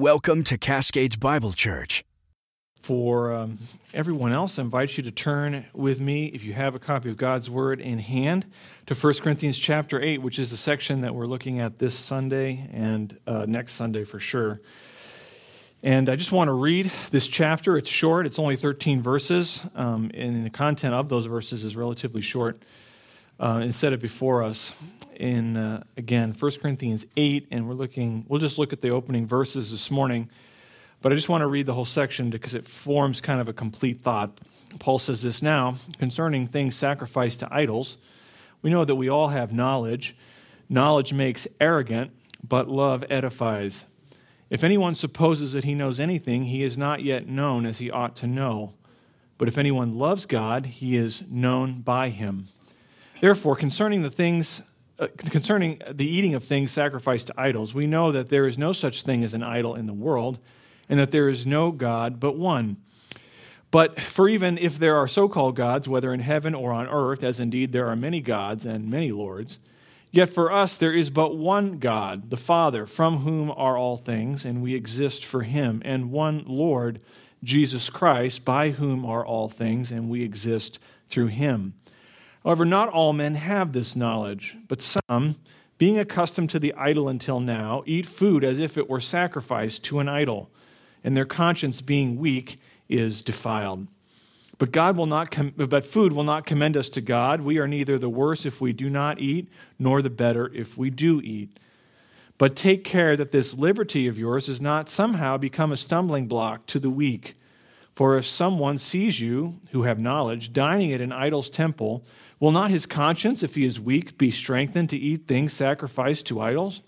Welcome to Cascades Bible Church. For everyone else, I invite you to turn with me, if you have a copy of God's Word in hand, to 1 Corinthians chapter 8, which is the section that we're looking at this Sunday and next Sunday for sure. And I just want to read this chapter. It's short. It's only 13 verses, and the content of those verses is relatively short. It said it before us in, again, 1 Corinthians 8, and we'll just look at the opening verses this morning. But I just want to read the whole section because it forms kind of a complete thought. Paul says this: now, concerning things sacrificed to idols, we know that we all have knowledge. Knowledge makes arrogant, but love edifies. If anyone supposes that he knows anything, he is not yet known as he ought to know. But if anyone loves God, he is known by him. Therefore, concerning the eating of things sacrificed to idols, we know that there is no such thing as an idol in the world, and that there is no God but one. But for even if there are so-called gods, whether in heaven or on earth, as indeed there are many gods and many lords, yet for us there is but one God, the Father, from whom are all things, and we exist for him, and one Lord, Jesus Christ, by whom are all things, and we exist through him. However, not all men have this knowledge, but some, being accustomed to the idol until now, eat food as if it were sacrificed to an idol, and their conscience, being weak, is defiled. But food will not commend us to God. We are neither the worse if we do not eat, nor the better if we do eat. But take care that this liberty of yours does not somehow become a stumbling block to the weak. For if someone sees you, who have knowledge, dining at an idol's temple, will not his conscience, if he is weak, be strengthened to eat things sacrificed to idols?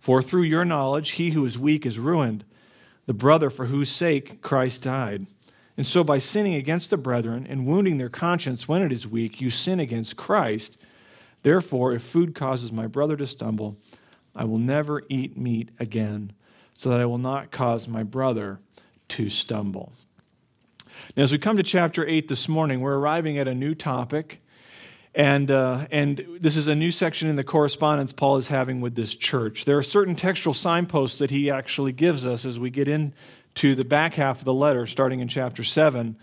For through your knowledge he who is weak is ruined, the brother for whose sake Christ died. And so by sinning against the brethren and wounding their conscience when it is weak, you sin against Christ. Therefore, if food causes my brother to stumble, I will never eat meat again, so that I will not cause my brother to stumble. Now, as we come to chapter 8 this morning, we're arriving at a new topic, and this is a new section in the correspondence Paul is having with this church. There are certain textual signposts that he actually gives us as we get into the back half of the letter, starting in chapter 7,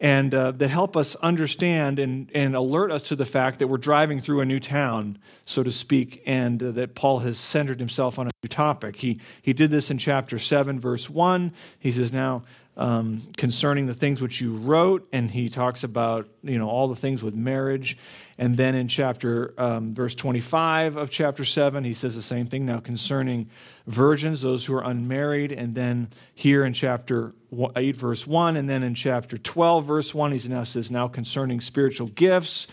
and that help us understand and alert us to the fact that we're driving through a new town, so to speak, and that Paul has centered himself on a new topic. He did this in chapter 7, verse 1. He says, now, concerning the things which you wrote, and he talks about, all the things with marriage. And then in chapter verse 25 of chapter 7, he says the same thing. Now concerning virgins, those who are unmarried, and then here in chapter 8, verse 1, and then in chapter 12, verse 1, he now says, now concerning spiritual gifts.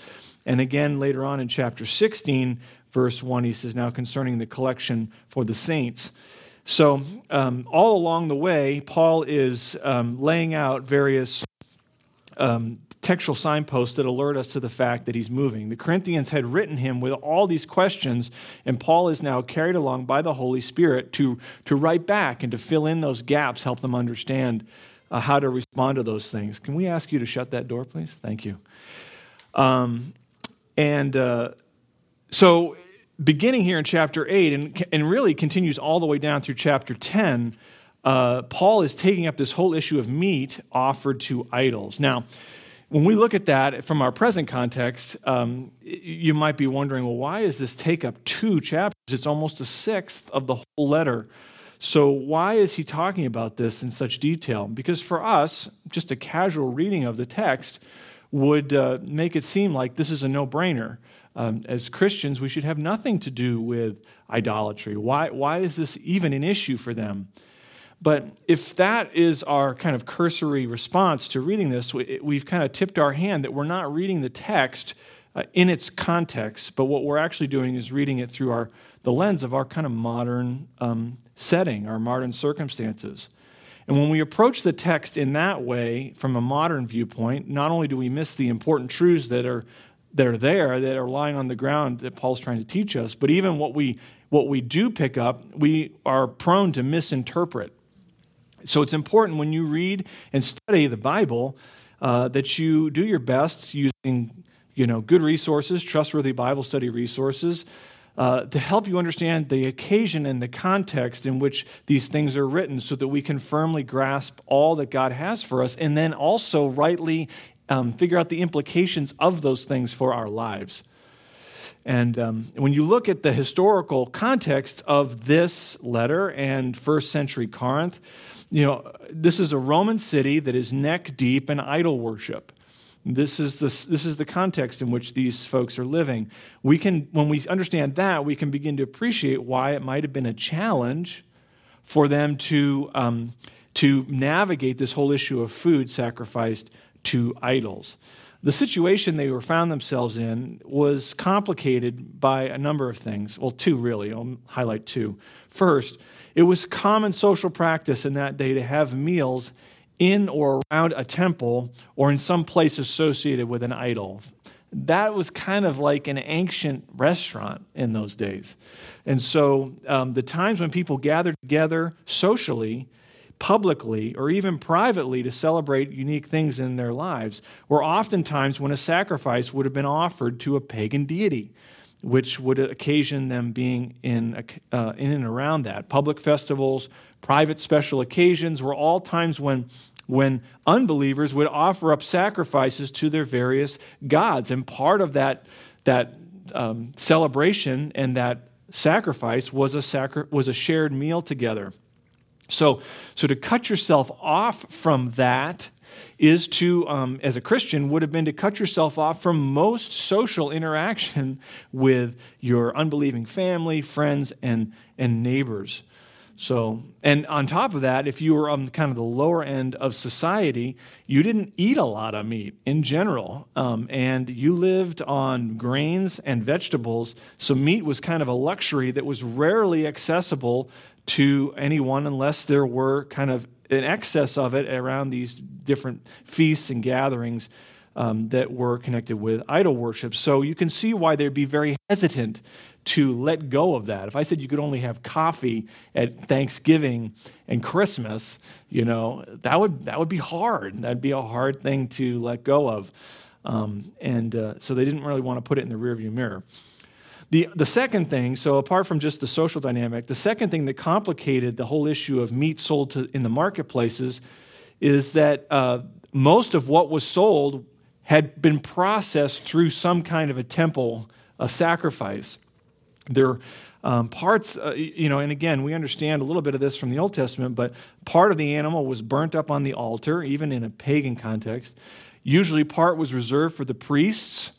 And again later on in chapter 16, verse 1, he says, now concerning the collection for the saints. So all along the way, Paul is laying out various textual signposts that alert us to the fact that he's moving. The Corinthians had written him with all these questions, and Paul is now carried along by the Holy Spirit to write back and to fill in those gaps, help them understand how to respond to those things. Can we ask you to shut that door, please? Thank you. So beginning here in chapter 8 and really continues all the way down through chapter 10, Paul is taking up this whole issue of meat offered to idols. Now, when we look at that from our present context, you might be wondering, well, why does this take up two chapters? It's almost a sixth of the whole letter. So why is he talking about this in such detail? Because for us, just a casual reading of the text would make it seem like this is a no-brainer. As Christians, we should have nothing to do with idolatry. Why is this even an issue for them? But if that is our kind of cursory response to reading this, we've kind of tipped our hand that we're not reading the text in its context, but what we're actually doing is reading it through the lens of our kind of modern setting, our modern circumstances. And when we approach the text in that way, from a modern viewpoint, not only do we miss the important truths that are lying on the ground that Paul's trying to teach us, but even what we do pick up, we are prone to misinterpret. So it's important when you read and study the Bible that you do your best using good resources, trustworthy Bible study resources, to help you understand the occasion and the context in which these things are written so that we can firmly grasp all that God has for us and then also rightly figure out the implications of those things for our lives. And when you look at the historical context of this letter and first century Corinth, you know, this is a Roman city that is neck deep in idol worship. This is the context in which these folks are living. We can, when we understand that, we can begin to appreciate why it might have been a challenge for them to navigate this whole issue of food sacrificed to idols. The situation they found themselves in was complicated by a number of things. Well, two really. I'll highlight two. First, it was common social practice in that day to have meals in or around a temple or in some place associated with an idol. That was kind of like an ancient restaurant in those days. And so the times when people gathered together socially, publicly, or even privately to celebrate unique things in their lives were oftentimes when a sacrifice would have been offered to a pagan deity, which would occasion them being in and around that. Public festivals, private special occasions were all times when unbelievers would offer up sacrifices to their various gods. And part of that celebration and that sacrifice was a shared meal together. So to cut yourself off from that is to, as a Christian, would have been to cut yourself off from most social interaction with your unbelieving family, friends, and neighbors. So, and on top of that, if you were on kind of the lower end of society, you didn't eat a lot of meat in general, and you lived on grains and vegetables, so meat was kind of a luxury that was rarely accessible to anyone unless there were kind of an excess of it around these different feasts and gatherings that were connected with idol worship. So you can see why they'd be very hesitant to let go of that. If I said you could only have coffee at Thanksgiving and Christmas, you know, that would be hard. That'd be a hard thing to let go of. So they didn't really want to put it in the rearview mirror. The second thing, so apart from just the social dynamic, the second thing that complicated the whole issue of meat sold in the marketplaces is that most of what was sold had been processed through some kind of a temple, a sacrifice. There parts, and again, we understand a little bit of this from the Old Testament, but part of the animal was burnt up on the altar, even in a pagan context. Usually part was reserved for the priests,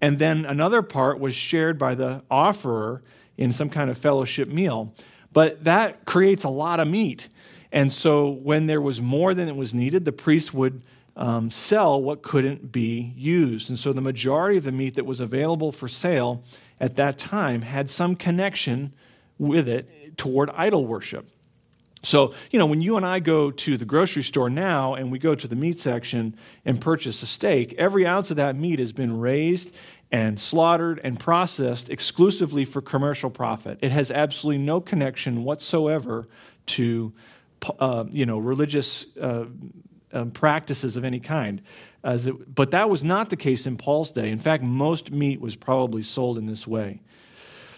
and then another part was shared by the offerer in some kind of fellowship meal. But that creates a lot of meat. And so when there was more than it was needed, the priest would sell what couldn't be used. And so the majority of the meat that was available for sale at that time had some connection with it toward idol worship. So, you know, when you and I go to the grocery store now and we go to the meat section and purchase a steak, every ounce of that meat has been raised and slaughtered and processed exclusively for commercial profit. It has absolutely no connection whatsoever to, religious practices of any kind. But that was not the case in Paul's day. In fact, most meat was probably sold in this way.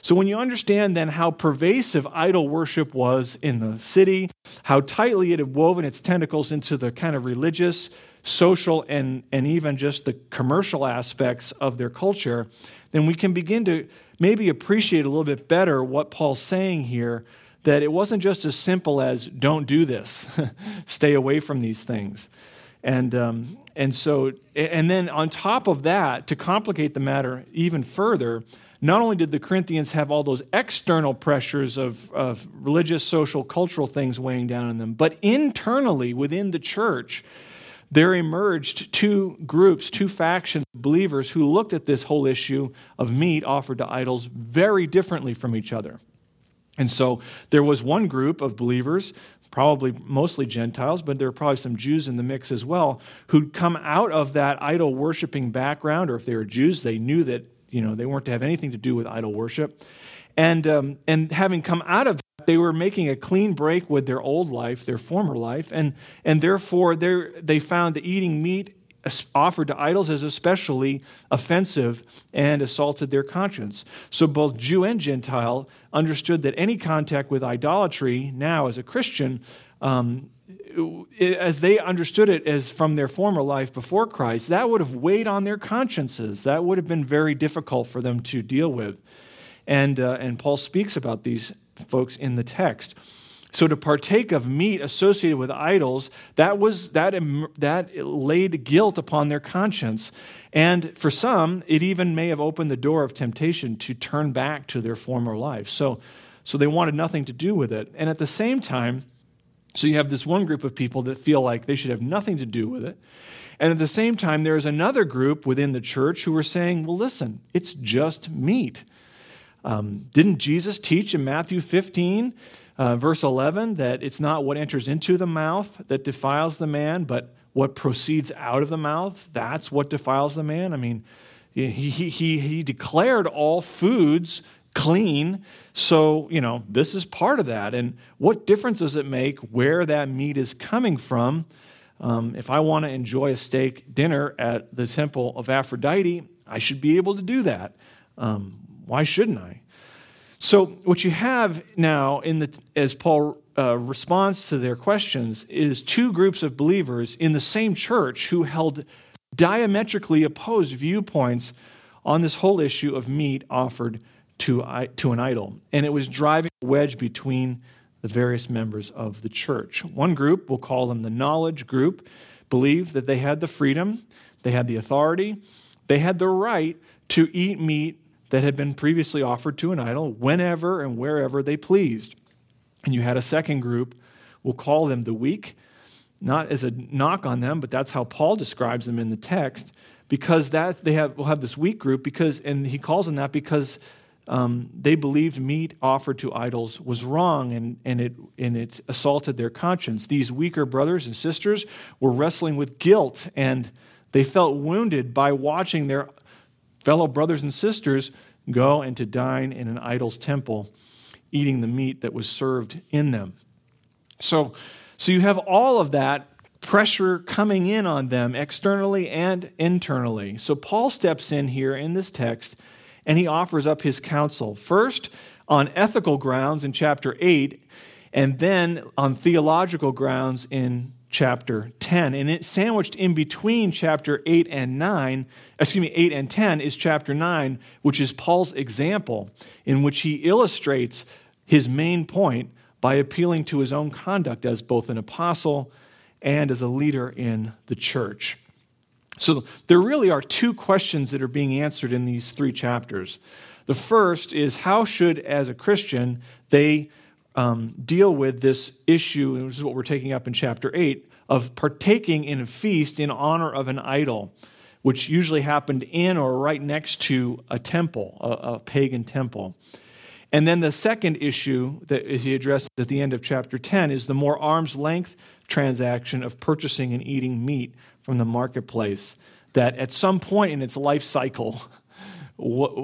So when you understand then how pervasive idol worship was in the city, how tightly it had woven its tentacles into the kind of religious, social, and even just the commercial aspects of their culture, then we can begin to maybe appreciate a little bit better what Paul's saying here, that it wasn't just as simple as, don't do this, stay away from these things. And then on top of that, to complicate the matter even further, not only did the Corinthians have all those external pressures of religious, social, cultural things weighing down on them, but internally within the church, there emerged two groups, two factions of believers who looked at this whole issue of meat offered to idols very differently from each other. And so there was one group of believers, probably mostly Gentiles, but there were probably some Jews in the mix as well, who'd come out of that idol-worshiping background, or if they were Jews, they knew that, you know, they weren't to have anything to do with idol worship. And having come out of that, they were making a clean break with their old life, their former life, and therefore they found that eating meat offered to idols as especially offensive and assaulted their conscience. So both Jew and Gentile understood that any contact with idolatry now as a Christian, as they understood it as from their former life before Christ, that would have weighed on their consciences. That would have been very difficult for them to deal with. And Paul speaks about these folks in the text. So to partake of meat associated with idols, that laid guilt upon their conscience. And for some, it even may have opened the door of temptation to turn back to their former life. So they wanted nothing to do with it. And at the same time, so you have this one group of people that feel like they should have nothing to do with it. And at the same time, there is another group within the church who are saying, well, listen, it's just meat. Didn't Jesus teach in Matthew 15, verse 11, that it's not what enters into the mouth that defiles the man, but what proceeds out of the mouth, that's what defiles the man? I mean, he declared all foods clean, so, you know, this is part of that. And what difference does it make where that meat is coming from? If I want to enjoy a steak dinner at the temple of Aphrodite, I should be able to do that. Why shouldn't I? So what you have now as Paul responds to their questions is two groups of believers in the same church who held diametrically opposed viewpoints on this whole issue of meat offered to an idol. And it was driving a wedge between the various members of the church. One group, we'll call them the knowledge group, believed that they had the freedom, they had the authority, they had the right to eat meat that had been previously offered to an idol whenever and wherever they pleased. And you had a second group, we'll call them the weak, not as a knock on them, but that's how Paul describes them in the text, because we'll have this weak group, and he calls them that because they believed meat offered to idols was wrong, and it assaulted their conscience. These weaker brothers and sisters were wrestling with guilt, and they felt wounded by watching their fellow brothers and sisters go and to dine in an idol's temple, eating the meat that was served in them. So you have all of that pressure coming in on them externally and internally. So Paul steps in here in this text, and he offers up his counsel, first on ethical grounds in chapter 8, and then on theological grounds in chapter 10, and it's sandwiched in between chapter 8 and 10 is chapter 9, which is Paul's example in which he illustrates his main point by appealing to his own conduct as both an apostle and as a leader in the church. So there really are two questions that are being answered in these three chapters. The first is, how should, as a Christian, they deal with this issue, and this is what we're taking up in chapter 8, of partaking in a feast in honor of an idol, which usually happened in or right next to a temple, a pagan temple. And then the second issue that he addresses at the end of chapter 10 is the more arm's length transaction of purchasing and eating meat from the marketplace that at some point in its life cycle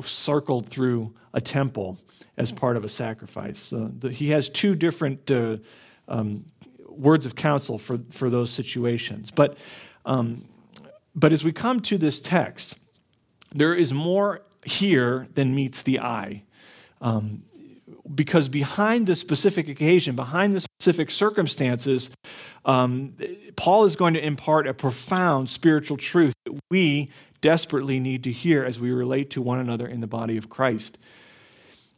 circled through a temple as part of a sacrifice. He has two different words of counsel for those situations. But as we come to this text, there is more here than meets the eye. Because behind this specific occasion, behind the specific circumstances, Paul is going to impart a profound spiritual truth that we desperately need to hear as we relate to one another in the body of Christ.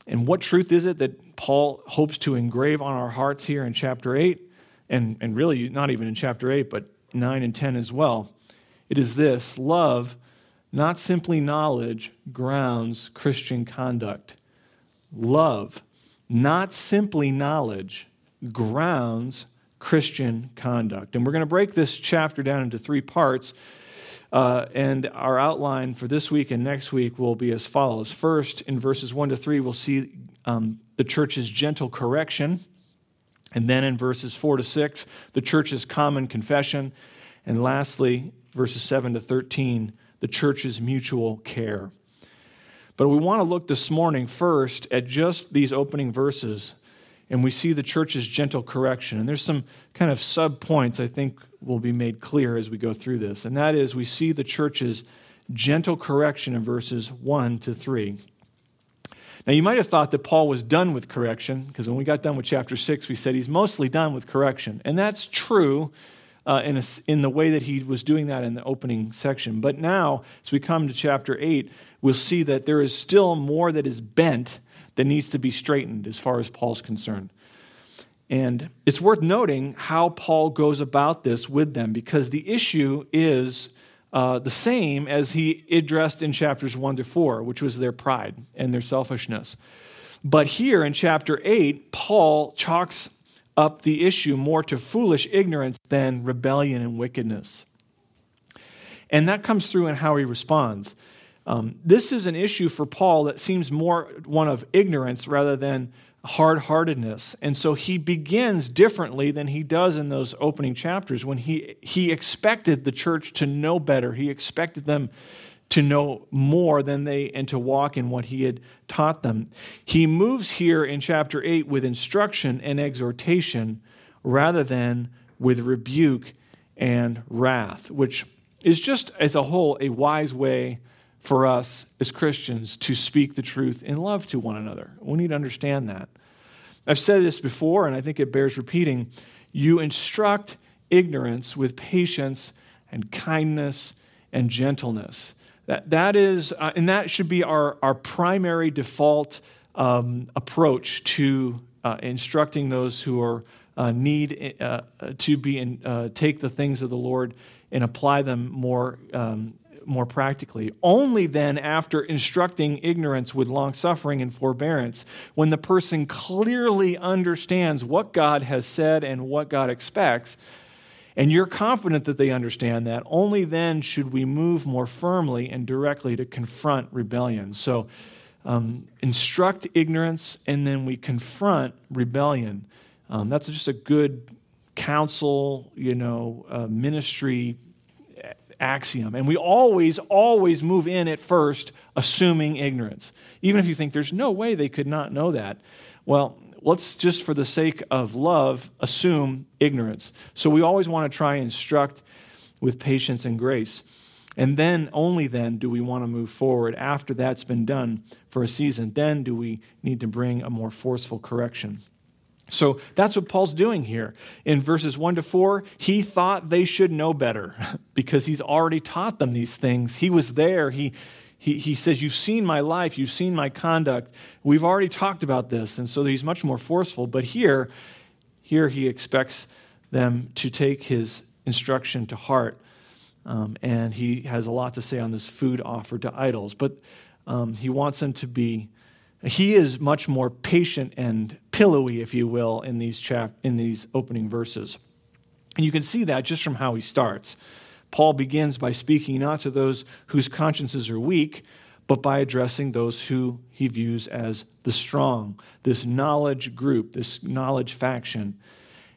And what truth is it that Paul hopes to engrave on our hearts here in chapter 8, and really not even in chapter 8, but 9 and 10 as well? It is this: love, not simply knowledge, grounds Christian conduct. Love, not simply knowledge, grounds Christian conduct. And we're going to break this chapter down into three parts. And our outline for this week and next week will be as follows. First, in verses 1 to 3, we'll see the church's gentle correction. And then in verses 4 to 6, the church's common confession. And lastly, verses 7 to 13, the church's mutual care. But we want to look this morning first at just these opening verses and we see the church's gentle correction. And there's some kind of sub-points I think will be made clear as we go through this. And that is, we see the church's gentle correction in verses 1 to 3. Now, you might have thought that Paul was done with correction, because when we got done with chapter 6, we said he's mostly done with correction. And that's true in the way that he was doing that in the opening section. But now, as we come to chapter 8, we'll see that there is still more that is bent that needs to be straightened as far as Paul's concerned. And it's worth noting how Paul goes about this with them, because the issue is the same as he addressed in chapters 1 to 4, which was their pride and their selfishness. But here in chapter 8, Paul chalks up the issue more to foolish ignorance than rebellion and wickedness. And that comes through in how he responds. This is an issue for Paul that seems more one of ignorance rather than hard-heartedness. And so he begins differently than he does in those opening chapters when he expected the church to know better. He expected them to know more than they and to walk in what he had taught them. He moves here in chapter 8 with instruction and exhortation rather than with rebuke and wrath, which is just as a whole a wise way for us as Christians to speak the truth in love to one another. We need to understand that. I've said this before, and I think it bears repeating. You instruct ignorance with patience and kindness and gentleness. That is, and that should be our primary default approach to instructing those who are need to be take the things of the Lord and apply them more practically. Only then, after instructing ignorance with long-suffering and forbearance, when the person clearly understands what God has said and what God expects, and you're confident that they understand that, only then should we move more firmly and directly to confront rebellion. So instruct ignorance, and then we confront rebellion. That's just a good counsel, ministry axiom. And we always move in at first assuming ignorance. Even if you think there's no way they could not know that, well, let's just for the sake of love assume ignorance. So we always want to try and instruct with patience and grace. And then, only then, do we want to move forward. After that's been done for a season, then do we need to bring a more forceful correction. So that's what Paul's doing here. In verses 1 to 4, he thought they should know better because he's already taught them these things. He was there. He says, you've seen my life. You've seen my conduct. We've already talked about this. And so he's much more forceful. But here he expects them to take his instruction to heart. And he has a lot to say on this food offered to idols. But he wants them to be... He is much more patient and pillowy, if you will, in these opening verses. And you can see that just from how he starts. Paul begins by speaking not to those whose consciences are weak, but by addressing those who he views as the strong, this knowledge group, this knowledge faction.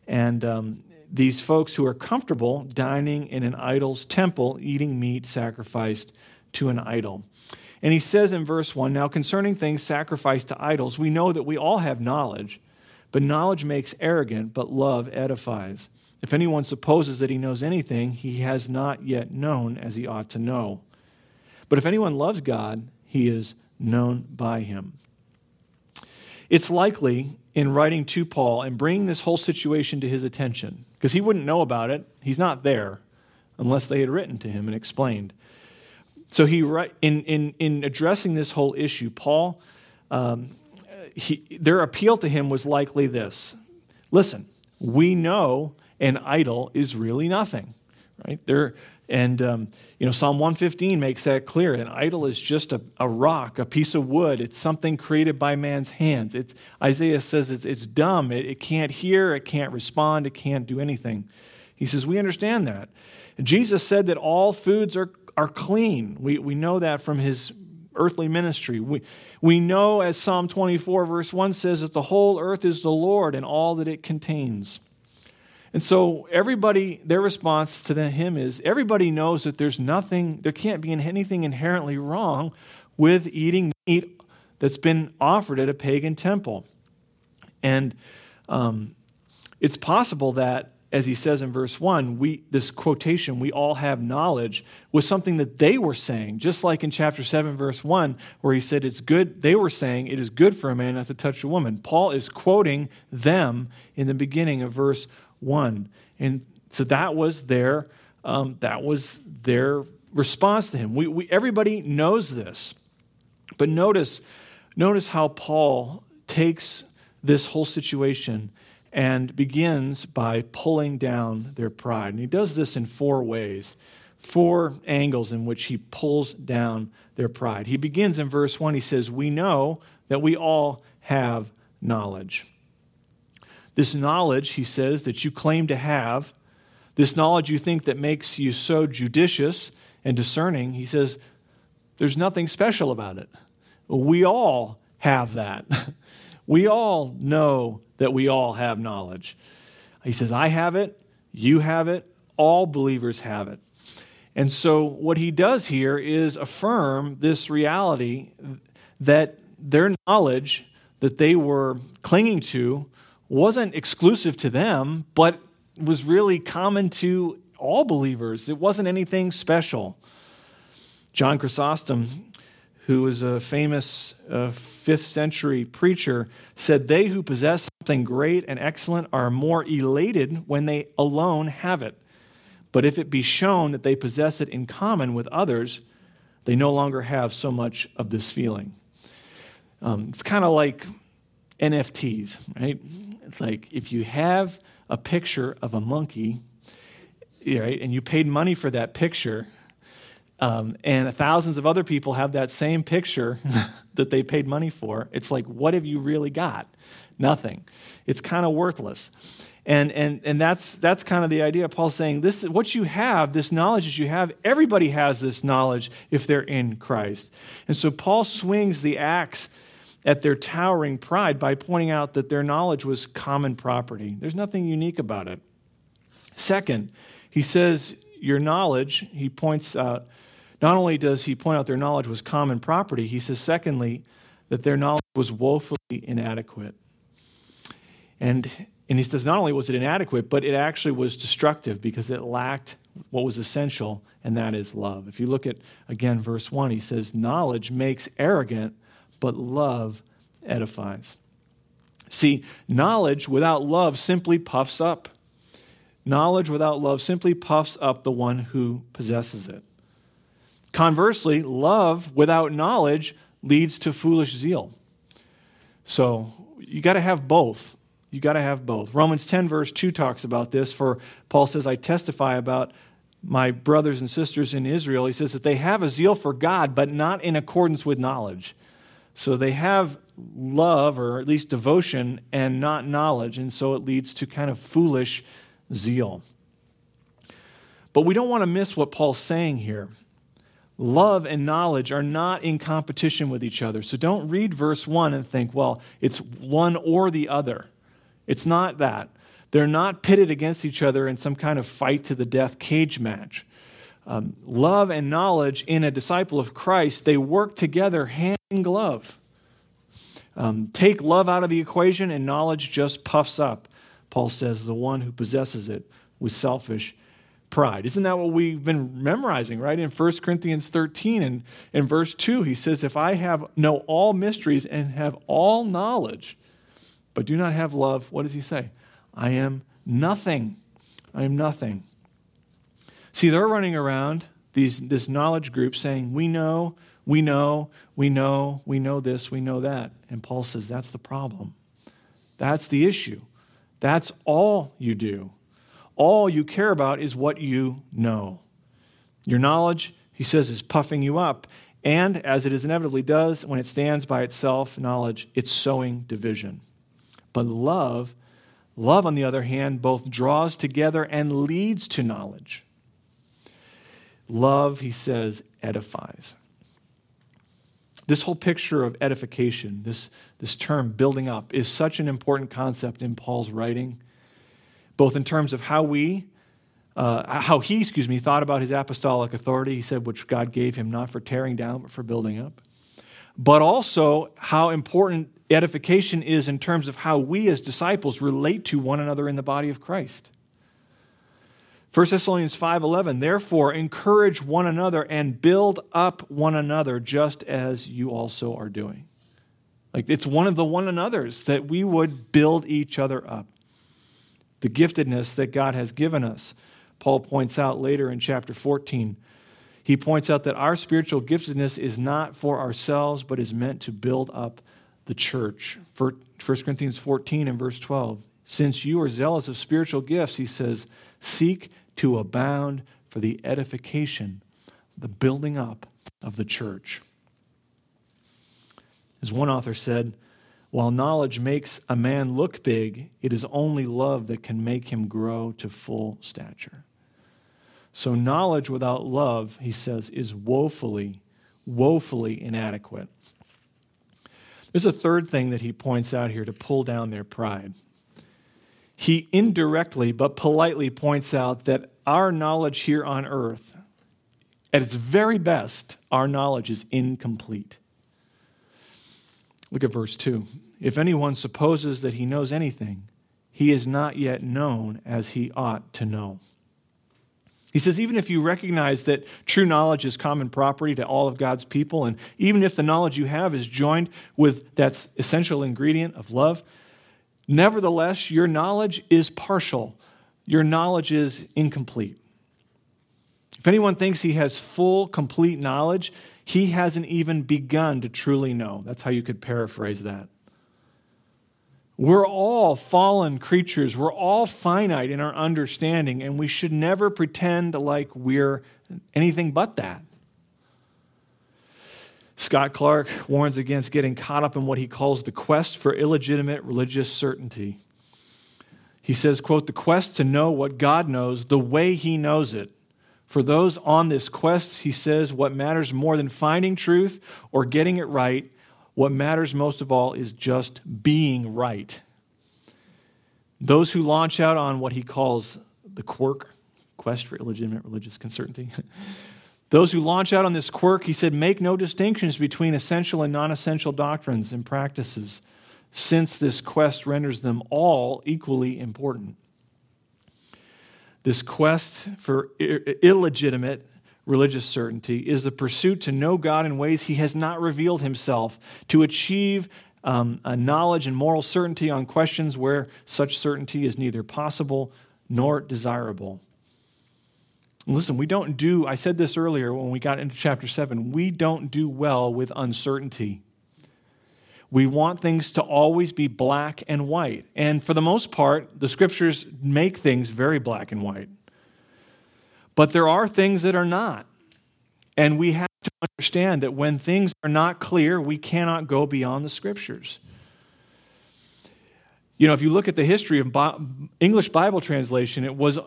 And these folks who are comfortable dining in an idol's temple, eating meat sacrificed to an idol. And he says in verse 1, now concerning things sacrificed to idols, we know that we all have knowledge, but knowledge makes arrogant, but love edifies. If anyone supposes that he knows anything, he has not yet known as he ought to know. But if anyone loves God, he is known by him. It's likely in writing to Paul and bringing this whole situation to his attention, because he wouldn't know about it. He's not there unless they had written to him and explained. So in addressing this whole issue, Paul, their appeal to him was likely this. Listen, we know an idol is really nothing, right? Psalm 115 makes that clear. An idol is just a rock, a piece of wood. It's something created by man's hands. Isaiah says it's dumb. It can't hear. It can't respond. It can't do anything. He says, we understand that. Jesus said that all foods are clean. We know that from his earthly ministry. We know, as Psalm 24 verse 1 says, that the whole earth is the Lord and all that it contains. And so everybody, their response to him is, everybody knows that there's nothing, there can't be anything inherently wrong with eating meat that's been offered at a pagan temple. And it's possible that, as he says in verse 1, this quotation, we all have knowledge, was something that they were saying, just like in chapter 7, verse 1, where he said it's good, they were saying it is good for a man not to touch a woman. Paul is quoting them in the beginning of verse 1. And so that was their response to him. Everybody knows this. But notice how Paul takes this whole situation and begins by pulling down their pride. And he does this in 4 ways, 4 angles in which he pulls down their pride. He begins in verse 1, he says, we know that we all have knowledge. This knowledge, he says, that you claim to have, this knowledge you think that makes you so judicious and discerning, he says, there's nothing special about it. We all have that. We all know that we all have knowledge. He says, I have it, you have it, all believers have it. And so what he does here is affirm this reality that their knowledge that they were clinging to wasn't exclusive to them, but was really common to all believers. It wasn't anything special. John Chrysostom, who was a famous 5th century preacher, said, they who possess something great and excellent are more elated when they alone have it. But if it be shown that they possess it in common with others, they no longer have so much of this feeling. It's kind of like NFTs, right? It's like if you have a picture of a monkey, right, and you paid money for that picture, and thousands of other people have that same picture that they paid money for. It's like, what have you really got? Nothing. It's kind of worthless. And that's kind of the idea. Paul's saying, this is what you have, this knowledge that you have, everybody has this knowledge if they're in Christ. And so Paul swings the axe at their towering pride by pointing out that their knowledge was common property. There's nothing unique about it. Second, he says, your knowledge, he points out, not only does he point out their knowledge was common property, he says, secondly, that their knowledge was woefully inadequate. And he says, not only was it inadequate, but it actually was destructive because it lacked what was essential, and that is love. If you look at, again, verse 1, he says, knowledge makes arrogant, but love edifies. See, knowledge without love simply puffs up. Knowledge without love simply puffs up the one who possesses it. Conversely, love without knowledge leads to foolish zeal. So you got to have both. You got to have both. Romans 10 verse 2 talks about this, for Paul says, I testify about my brothers and sisters in Israel. He says that they have a zeal for God, but not in accordance with knowledge. So they have love, or at least devotion, and not knowledge, and so it leads to kind of foolish zeal. But we don't want to miss what Paul's saying here. Love and knowledge are not in competition with each other. So don't read verse 1 and think, well, it's one or the other. It's not that. They're not pitted against each other in some kind of fight to the death cage match. Love and knowledge in a disciple of Christ, they work together hand in glove. Take love out of the equation and knowledge just puffs up. Paul says the one who possesses it with selfish pride. Isn't that what we've been memorizing, right? In 1 Corinthians 13 and in verse 2, he says, if I know all mysteries and have all knowledge, but do not have love, what does he say? I am nothing. I am nothing. See, they're running around this knowledge group saying, we know this, we know that. And Paul says, that's the problem. That's the issue. That's all you do. All you care about is what you know. Your knowledge, he says, is puffing you up. And as it inevitably does, when it stands by itself, knowledge, it's sowing division. But love, on the other hand, both draws together and leads to knowledge. Love, he says, edifies. This whole picture of edification, this term building up, is such an important concept in Paul's writing, both in terms of how he thought about his apostolic authority, he said, which God gave him not for tearing down, but for building up, but also how important Edification is in terms of how we as disciples relate to one another in the body of Christ. 1 Thessalonians 5:11, therefore encourage one another and build up one another just as you also are doing. Like it's one of the one another's that we would build each other up. The giftedness that God has given us. Paul points out later in chapter 14, he points out that our spiritual giftedness is not for ourselves, but is meant to build up the church. 1 Corinthians 14 and verse 12, since you are zealous of spiritual gifts, he says, seek to abound for the edification, the building up of the church. As one author said, while knowledge makes a man look big, it is only love that can make him grow to full stature. So knowledge without love, he says, is woefully, woefully inadequate. There's a third thing that he points out here to pull down their pride. He indirectly but politely points out that our knowledge here on earth, at its very best, our knowledge is incomplete. Look at verse 2. If anyone supposes that he knows anything, he is not yet known as he ought to know. He says, even if you recognize that true knowledge is common property to all of God's people, and even if the knowledge you have is joined with that essential ingredient of love, nevertheless, your knowledge is partial. Your knowledge is incomplete. If anyone thinks he has full, complete knowledge, he hasn't even begun to truly know. That's how you could paraphrase that. We're all fallen creatures. We're all finite in our understanding, and we should never pretend like we're anything but that. Scott Clark warns against getting caught up in what he calls the quest for illegitimate religious certainty. He says, quote, the quest to know what God knows the way he knows it. For those on this quest, he says, what matters more than finding truth or getting it right, what matters most of all is just being right. Those who launch out on what he calls the quirk, quest for illegitimate religious certainty, those who launch out on this quirk, he said, make no distinctions between essential and non-essential doctrines and practices, since this quest renders them all equally important. This quest for illegitimate religious certainty is the pursuit to know God in ways he has not revealed himself, to achieve a knowledge and moral certainty on questions where such certainty is neither possible nor desirable. Listen, we don't do, I said this earlier when we got into chapter 7, we don't do well with uncertainty. We want things to always be black and white. And for the most part, the scriptures make things very black and white. But there are things that are not. And we have to understand that when things are not clear, we cannot go beyond the scriptures. You know, if you look at the history of English Bible translation, it was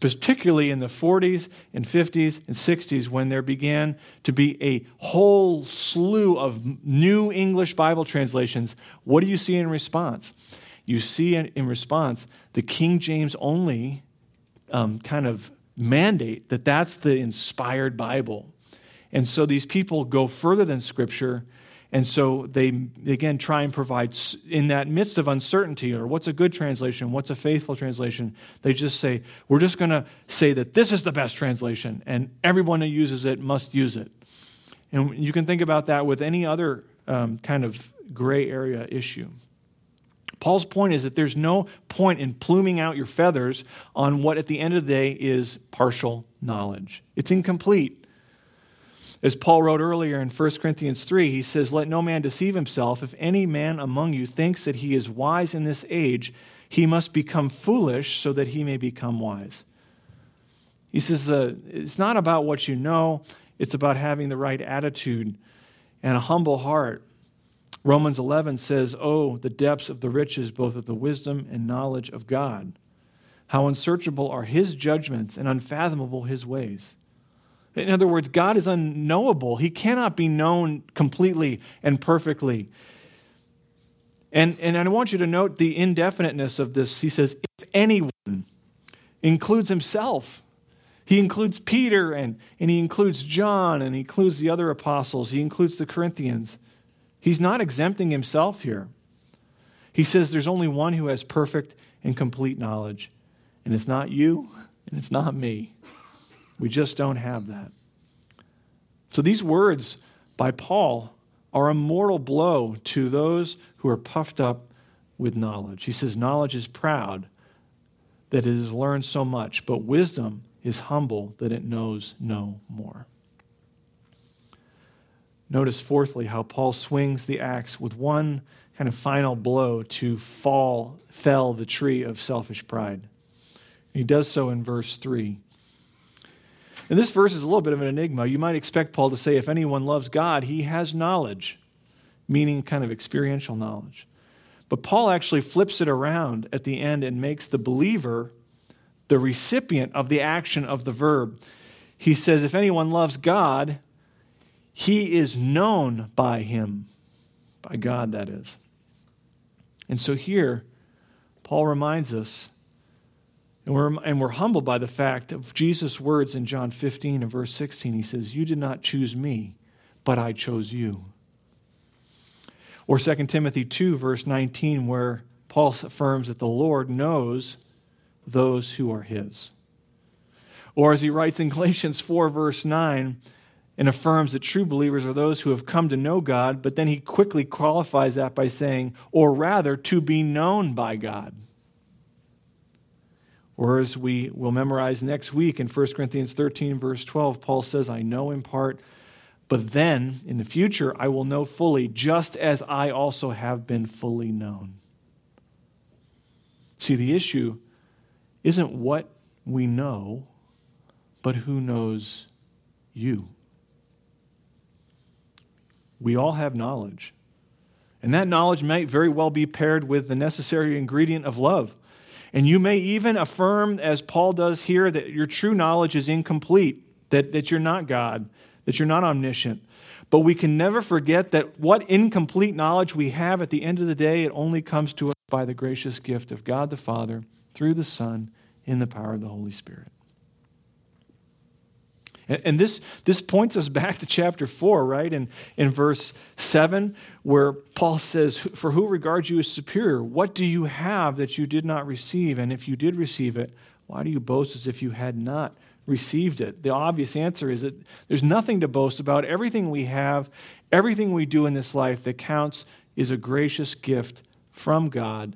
particularly in the 40s and 50s and 60s when there began to be a whole slew of new English Bible translations. What do you see in response? You see in response the King James only kind of mandate that that's the inspired Bible. And so these people go further than Scripture. And so they, again, try and provide, in that midst of uncertainty, or what's a good translation, what's a faithful translation, they just say, we're just going to say that this is the best translation, and everyone who uses it must use it. And you can think about that with any other kind of gray area issue. Paul's point is that there's no point in pluming out your feathers on what, at the end of the day, is partial knowledge. It's incomplete. As Paul wrote earlier in 1 Corinthians 3, he says, let no man deceive himself. If any man among you thinks that he is wise in this age, he must become foolish so that he may become wise. He says, it's not about what you know. It's about having the right attitude and a humble heart. Romans 11 says, oh, the depths of the riches, both of the wisdom and knowledge of God. How unsearchable are his judgments and unfathomable his ways. In other words, God is unknowable. He cannot be known completely and perfectly. And I want you to note the indefiniteness of this. He says, if anyone includes himself, he includes Peter and he includes John and he includes the other apostles. He includes the Corinthians. He's not exempting himself here. He says there's only one who has perfect and complete knowledge, and it's not you, and it's not me. We just don't have that. So these words by Paul are a mortal blow to those who are puffed up with knowledge. He says knowledge is proud, that it has learned so much, but wisdom is humble, that it knows no more. Notice, fourthly, how Paul swings the axe with one kind of final blow to fell the tree of selfish pride. He does so in verse 3. And this verse is a little bit of an enigma. You might expect Paul to say, if anyone loves God, he has knowledge, meaning kind of experiential knowledge. But Paul actually flips it around at the end and makes the believer the recipient of the action of the verb. He says, if anyone loves God, he is known by him, by God, that is. And so here, Paul reminds us, and we're humbled by the fact of Jesus' words in John 15 and verse 16. He says, you did not choose me, but I chose you. Or 2 Timothy 2, verse 19, where Paul affirms that the Lord knows those who are his. Or as he writes in Galatians 4, verse 9, and affirms that true believers are those who have come to know God, but then he quickly qualifies that by saying, or rather, to be known by God. Or as we will memorize next week in 1 Corinthians 13, verse 12, Paul says, I know in part, but then in the future I will know fully, just as I also have been fully known. See, the issue isn't what we know, but who knows you. We all have knowledge. And that knowledge may very well be paired with the necessary ingredient of love. And you may even affirm, as Paul does here, that your true knowledge is incomplete, that you're not God, that you're not omniscient. But we can never forget that what incomplete knowledge we have, at the end of the day, it only comes to us by the gracious gift of God the Father, through the Son, in the power of the Holy Spirit. And this points us back to chapter 4, right? And in verse 7, where Paul says, for who regards you as superior? What do you have that you did not receive? And if you did receive it, why do you boast as if you had not received it? The obvious answer is that there's nothing to boast about. Everything we have, everything we do in this life that counts is a gracious gift from God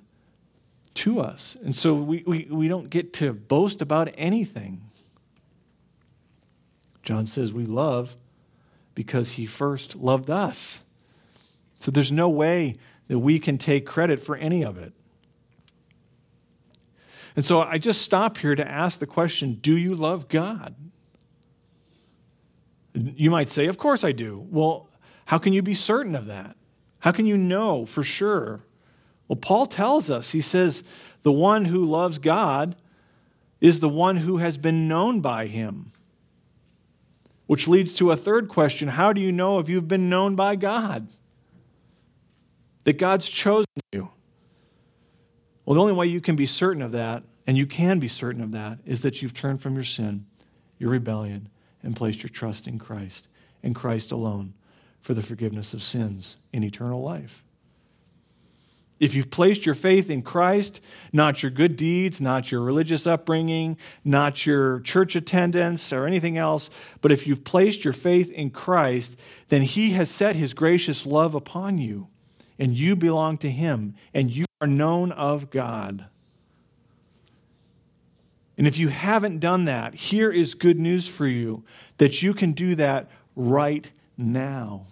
to us. And so we don't get to boast about anything. John says we love because he first loved us. So there's no way that we can take credit for any of it. And so I just stop here to ask the question, do you love God? You might say, of course I do. Well, how can you be certain of that? How can you know for sure? Well, Paul tells us, he says, the one who loves God is the one who has been known by him. Which leads to a third question. How do you know if you've been known by God? That God's chosen you? Well, the only way you can be certain of that, and you can be certain of that, is that you've turned from your sin, your rebellion, and placed your trust in Christ, and Christ alone, for the forgiveness of sins in eternal life. If you've placed your faith in Christ, not your good deeds, not your religious upbringing, not your church attendance or anything else, but if you've placed your faith in Christ, then he has set his gracious love upon you, and you belong to him, and you are known of God. And if you haven't done that, here is good news for you, that you can do that right now.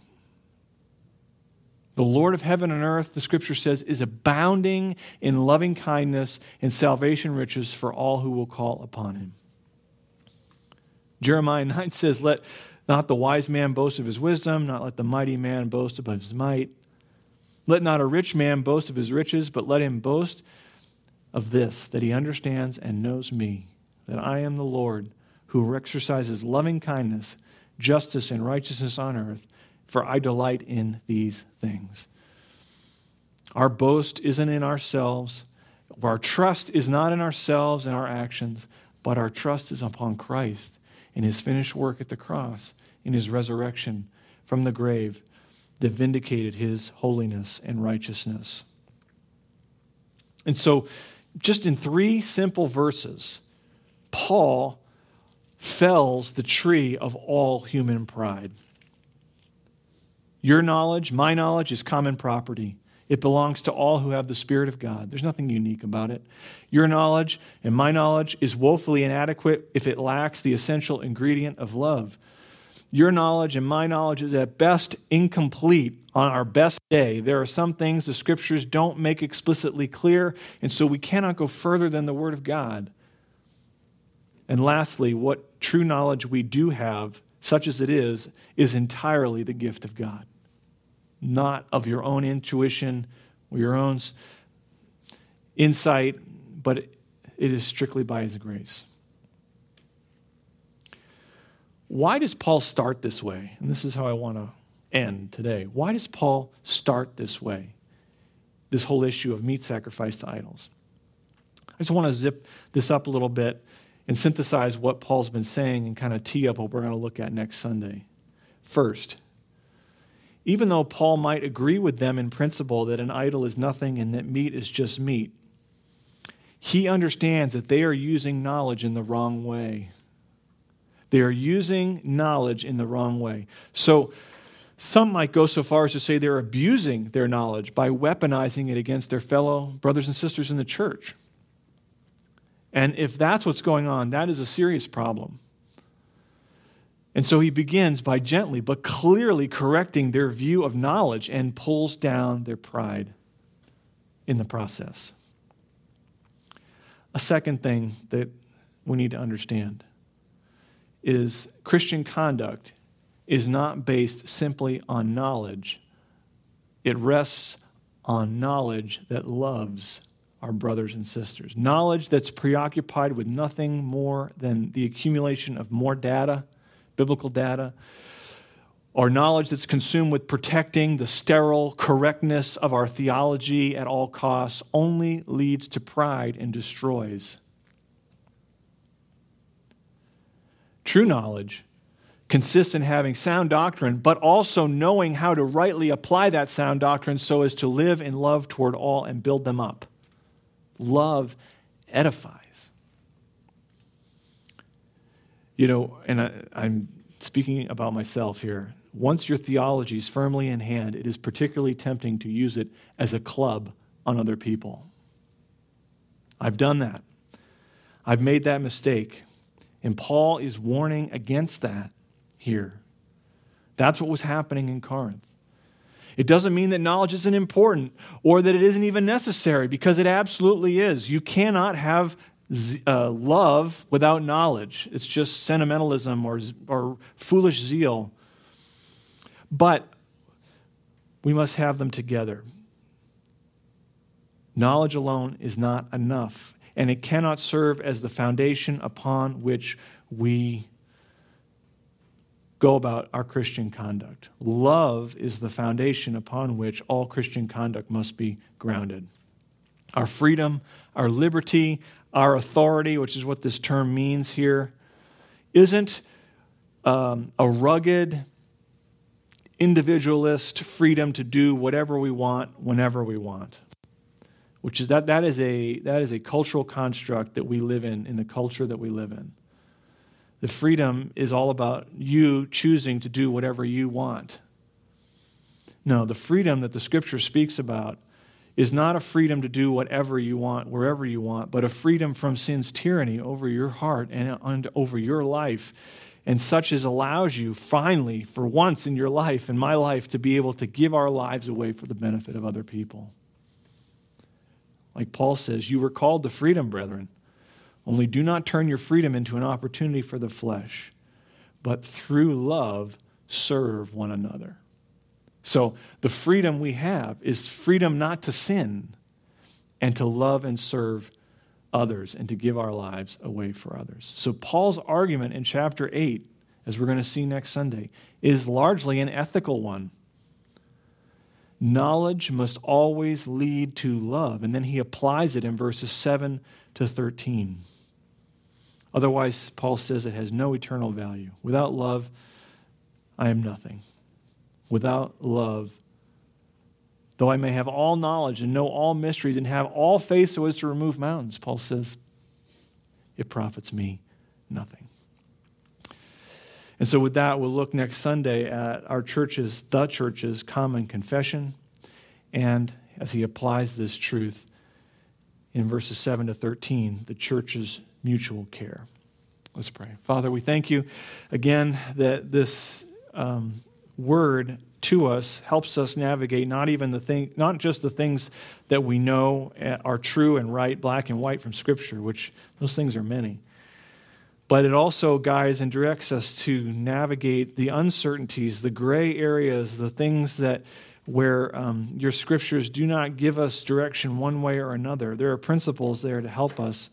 The Lord of heaven and earth, the scripture says, is abounding in loving kindness and salvation riches for all who will call upon him. Jeremiah 9 says, let not the wise man boast of his wisdom, not let the mighty man boast of his might. Let not a rich man boast of his riches, but let him boast of this, that he understands and knows me, that I am the Lord who exercises loving kindness, justice, and righteousness on earth, for I delight in these things. Our boast isn't in ourselves. Our trust is not in ourselves and our actions, but our trust is upon Christ in his finished work at the cross, in his resurrection from the grave, that vindicated his holiness and righteousness. And so, just in three simple verses, Paul fells the tree of all human pride. Your knowledge, my knowledge, is common property. It belongs to all who have the Spirit of God. There's nothing unique about it. Your knowledge and my knowledge is woefully inadequate if it lacks the essential ingredient of love. Your knowledge and my knowledge is at best incomplete on our best day. There are some things the Scriptures don't make explicitly clear, and so we cannot go further than the Word of God. And lastly, what true knowledge we do have, such as it is entirely the gift of God, not of your own intuition or your own insight, but it is strictly by His grace. Why does Paul start this way? And this is how I want to end today. Why does Paul start this way, this whole issue of meat sacrificed to idols? I just want to zip this up a little bit and synthesize what Paul's been saying and kind of tee up what we're going to look at next Sunday. First, even though Paul might agree with them in principle that an idol is nothing and that meat is just meat, he understands that they are using knowledge in the wrong way. They are using knowledge in the wrong way. So some might go so far as to say they're abusing their knowledge by weaponizing it against their fellow brothers and sisters in the church. And if that's what's going on, that is a serious problem. And so he begins by gently but clearly correcting their view of knowledge and pulls down their pride in the process. A second thing that we need to understand is Christian conduct is not based simply on knowledge. It rests on knowledge that loves our brothers and sisters. Knowledge that's preoccupied with nothing more than the accumulation of more data, biblical data, or knowledge that's consumed with protecting the sterile correctness of our theology at all costs only leads to pride and destroys. True knowledge consists in having sound doctrine, but also knowing how to rightly apply that sound doctrine so as to live in love toward all and build them up. Love edifies. You know, and I'm speaking about myself here. Once your theology is firmly in hand, it is particularly tempting to use it as a club on other people. I've done that. I've made that mistake. And Paul is warning against that here. That's what was happening in Corinth. It doesn't mean that knowledge isn't important or that it isn't even necessary, because it absolutely is. You cannot have love without knowledge. It's just sentimentalism or foolish zeal. But we must have them together. Knowledge alone is not enough, and it cannot serve as the foundation upon which we go about our Christian conduct. Love is the foundation upon which all Christian conduct must be grounded. Our freedom, our liberty, our authority, which is what this term means here, isn't a rugged, individualist freedom to do whatever we want, whenever we want. Which is that is a cultural construct that we live in the culture that we live in. The freedom is all about you choosing to do whatever you want. No, the freedom that the Scripture speaks about is not a freedom to do whatever you want, wherever you want, but a freedom from sin's tyranny over your heart and over your life, and such as allows you finally, for once in your life, in my life, to be able to give our lives away for the benefit of other people. Like Paul says, you were called to freedom, brethren. Only do not turn your freedom into an opportunity for the flesh, but through love serve one another. So the freedom we have is freedom not to sin and to love and serve others and to give our lives away for others. So Paul's argument in chapter 8, as we're going to see next Sunday, is largely an ethical one. Knowledge must always lead to love. And then he applies it in verses 7 to 13. Otherwise, Paul says it has no eternal value. Without love, I am nothing. without love. Though I may have all knowledge and know all mysteries and have all faith so as to remove mountains, Paul says, it profits me nothing. And so with that, we'll look next Sunday at our church's, the church's, common confession, and as he applies this truth in verses 7 to 13, the church's mutual care. Let's pray. Father, we thank you again that this word to us helps us navigate not just the things that we know are true and right, black and white from Scripture, which those things are many, but it also guides and directs us to navigate the uncertainties, the gray areas, the things that where your Scriptures do not give us direction one way or another. There are principles there to help us.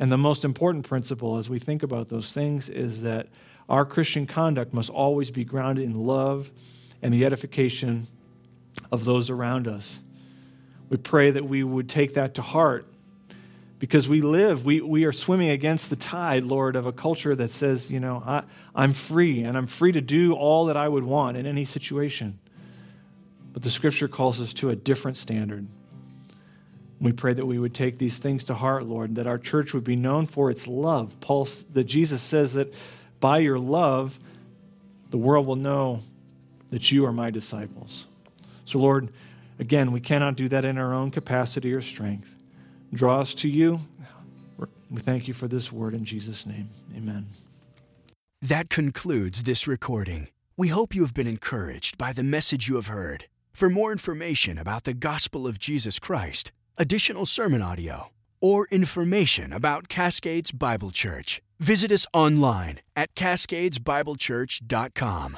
And the most important principle as we think about those things is that our Christian conduct must always be grounded in love and the edification of those around us. We pray that we would take that to heart because we are swimming against the tide, Lord, of a culture that says, I'm free and I'm free to do all that I would want in any situation. But the Scripture calls us to a different standard. We pray that we would take these things to heart, Lord, that our church would be known for its love. That Jesus says that by your love, the world will know that you are my disciples. So, Lord, again, we cannot do that in our own capacity or strength. Draw us to you. We thank you for this word in Jesus' name. Amen. That concludes this recording. We hope you have been encouraged by the message you have heard. For more information about the gospel of Jesus Christ, additional sermon audio, or information about Cascades Bible Church, visit us online at cascadesbiblechurch.com.